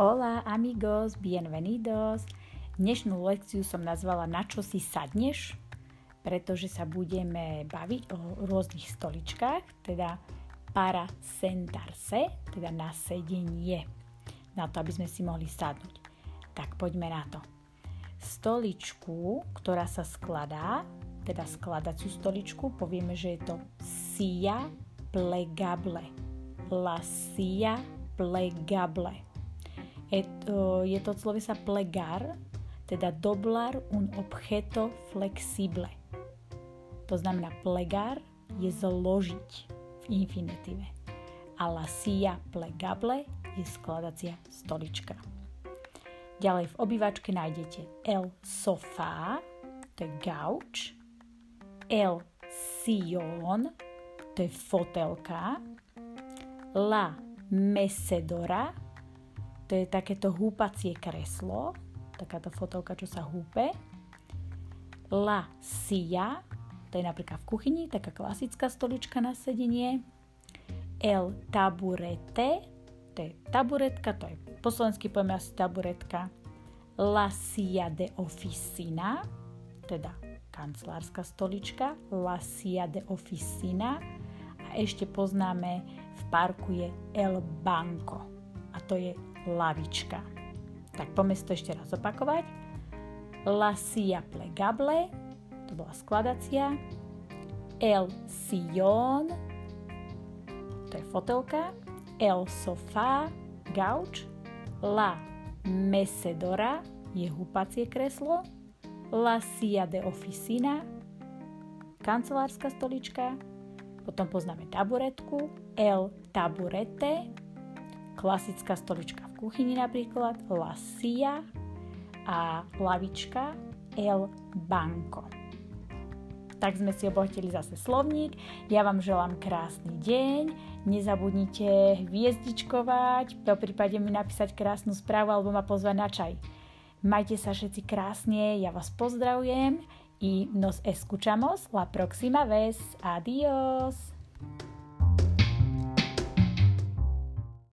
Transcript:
Hola amigos, bienvenidos. Dnešnú lekciu som nazvala Na čo si sadneš? Pretože sa budeme baviť o rôznych stoličkách, teda para sentarse, teda na sedenie, na to, aby sme si mohli sadnúť. Tak poďme na to. Stoličku, ktorá sa skladá, teda skladaciu stoličku, povieme, že je to silla plegable. La silla plegable. Je to od slovesa plegar, teda doblar un objeto flexible. To znamená plegar je zložiť v infinitíve. A la silla plegable je skladacia stolička. Ďalej v obývačke nájdete el sofá, to je gauč, el sillón, to je fotelka, la mecedora, to je takéto húpacie kreslo, takáto fotelka, čo sa húpe. La silla, to je napríklad v kuchyni, taká klasická stolička na sedenie. El taburete, to je taburetka, to je po slovensky povieme asi taburetka. La silla de oficina, teda kancelárska stolička. La silla de oficina. A ešte poznáme, v parku je el banco, a to je lavička. Tak poďme si to ešte raz opakovať. La silla plegable, to bola skladacia. El sillón, to je fotelka. El sofá, gauč. La mecedora je húpacie kreslo. La silla de oficina, kancelárska stolička. Potom poznáme taburetku. El taburete, klasická stolička v kuchyni napríklad, la silla, a lavička el banco. Tak sme si obohatili zase slovník. Ja vám želám krásny deň. Nezabudnite hviezdičkovať, po prípade mi napísať krásnu správu alebo ma pozvať na čaj. Majte sa všetci krásne, ja vás pozdravujem. Y nos escuchamos la próxima vez. Adiós.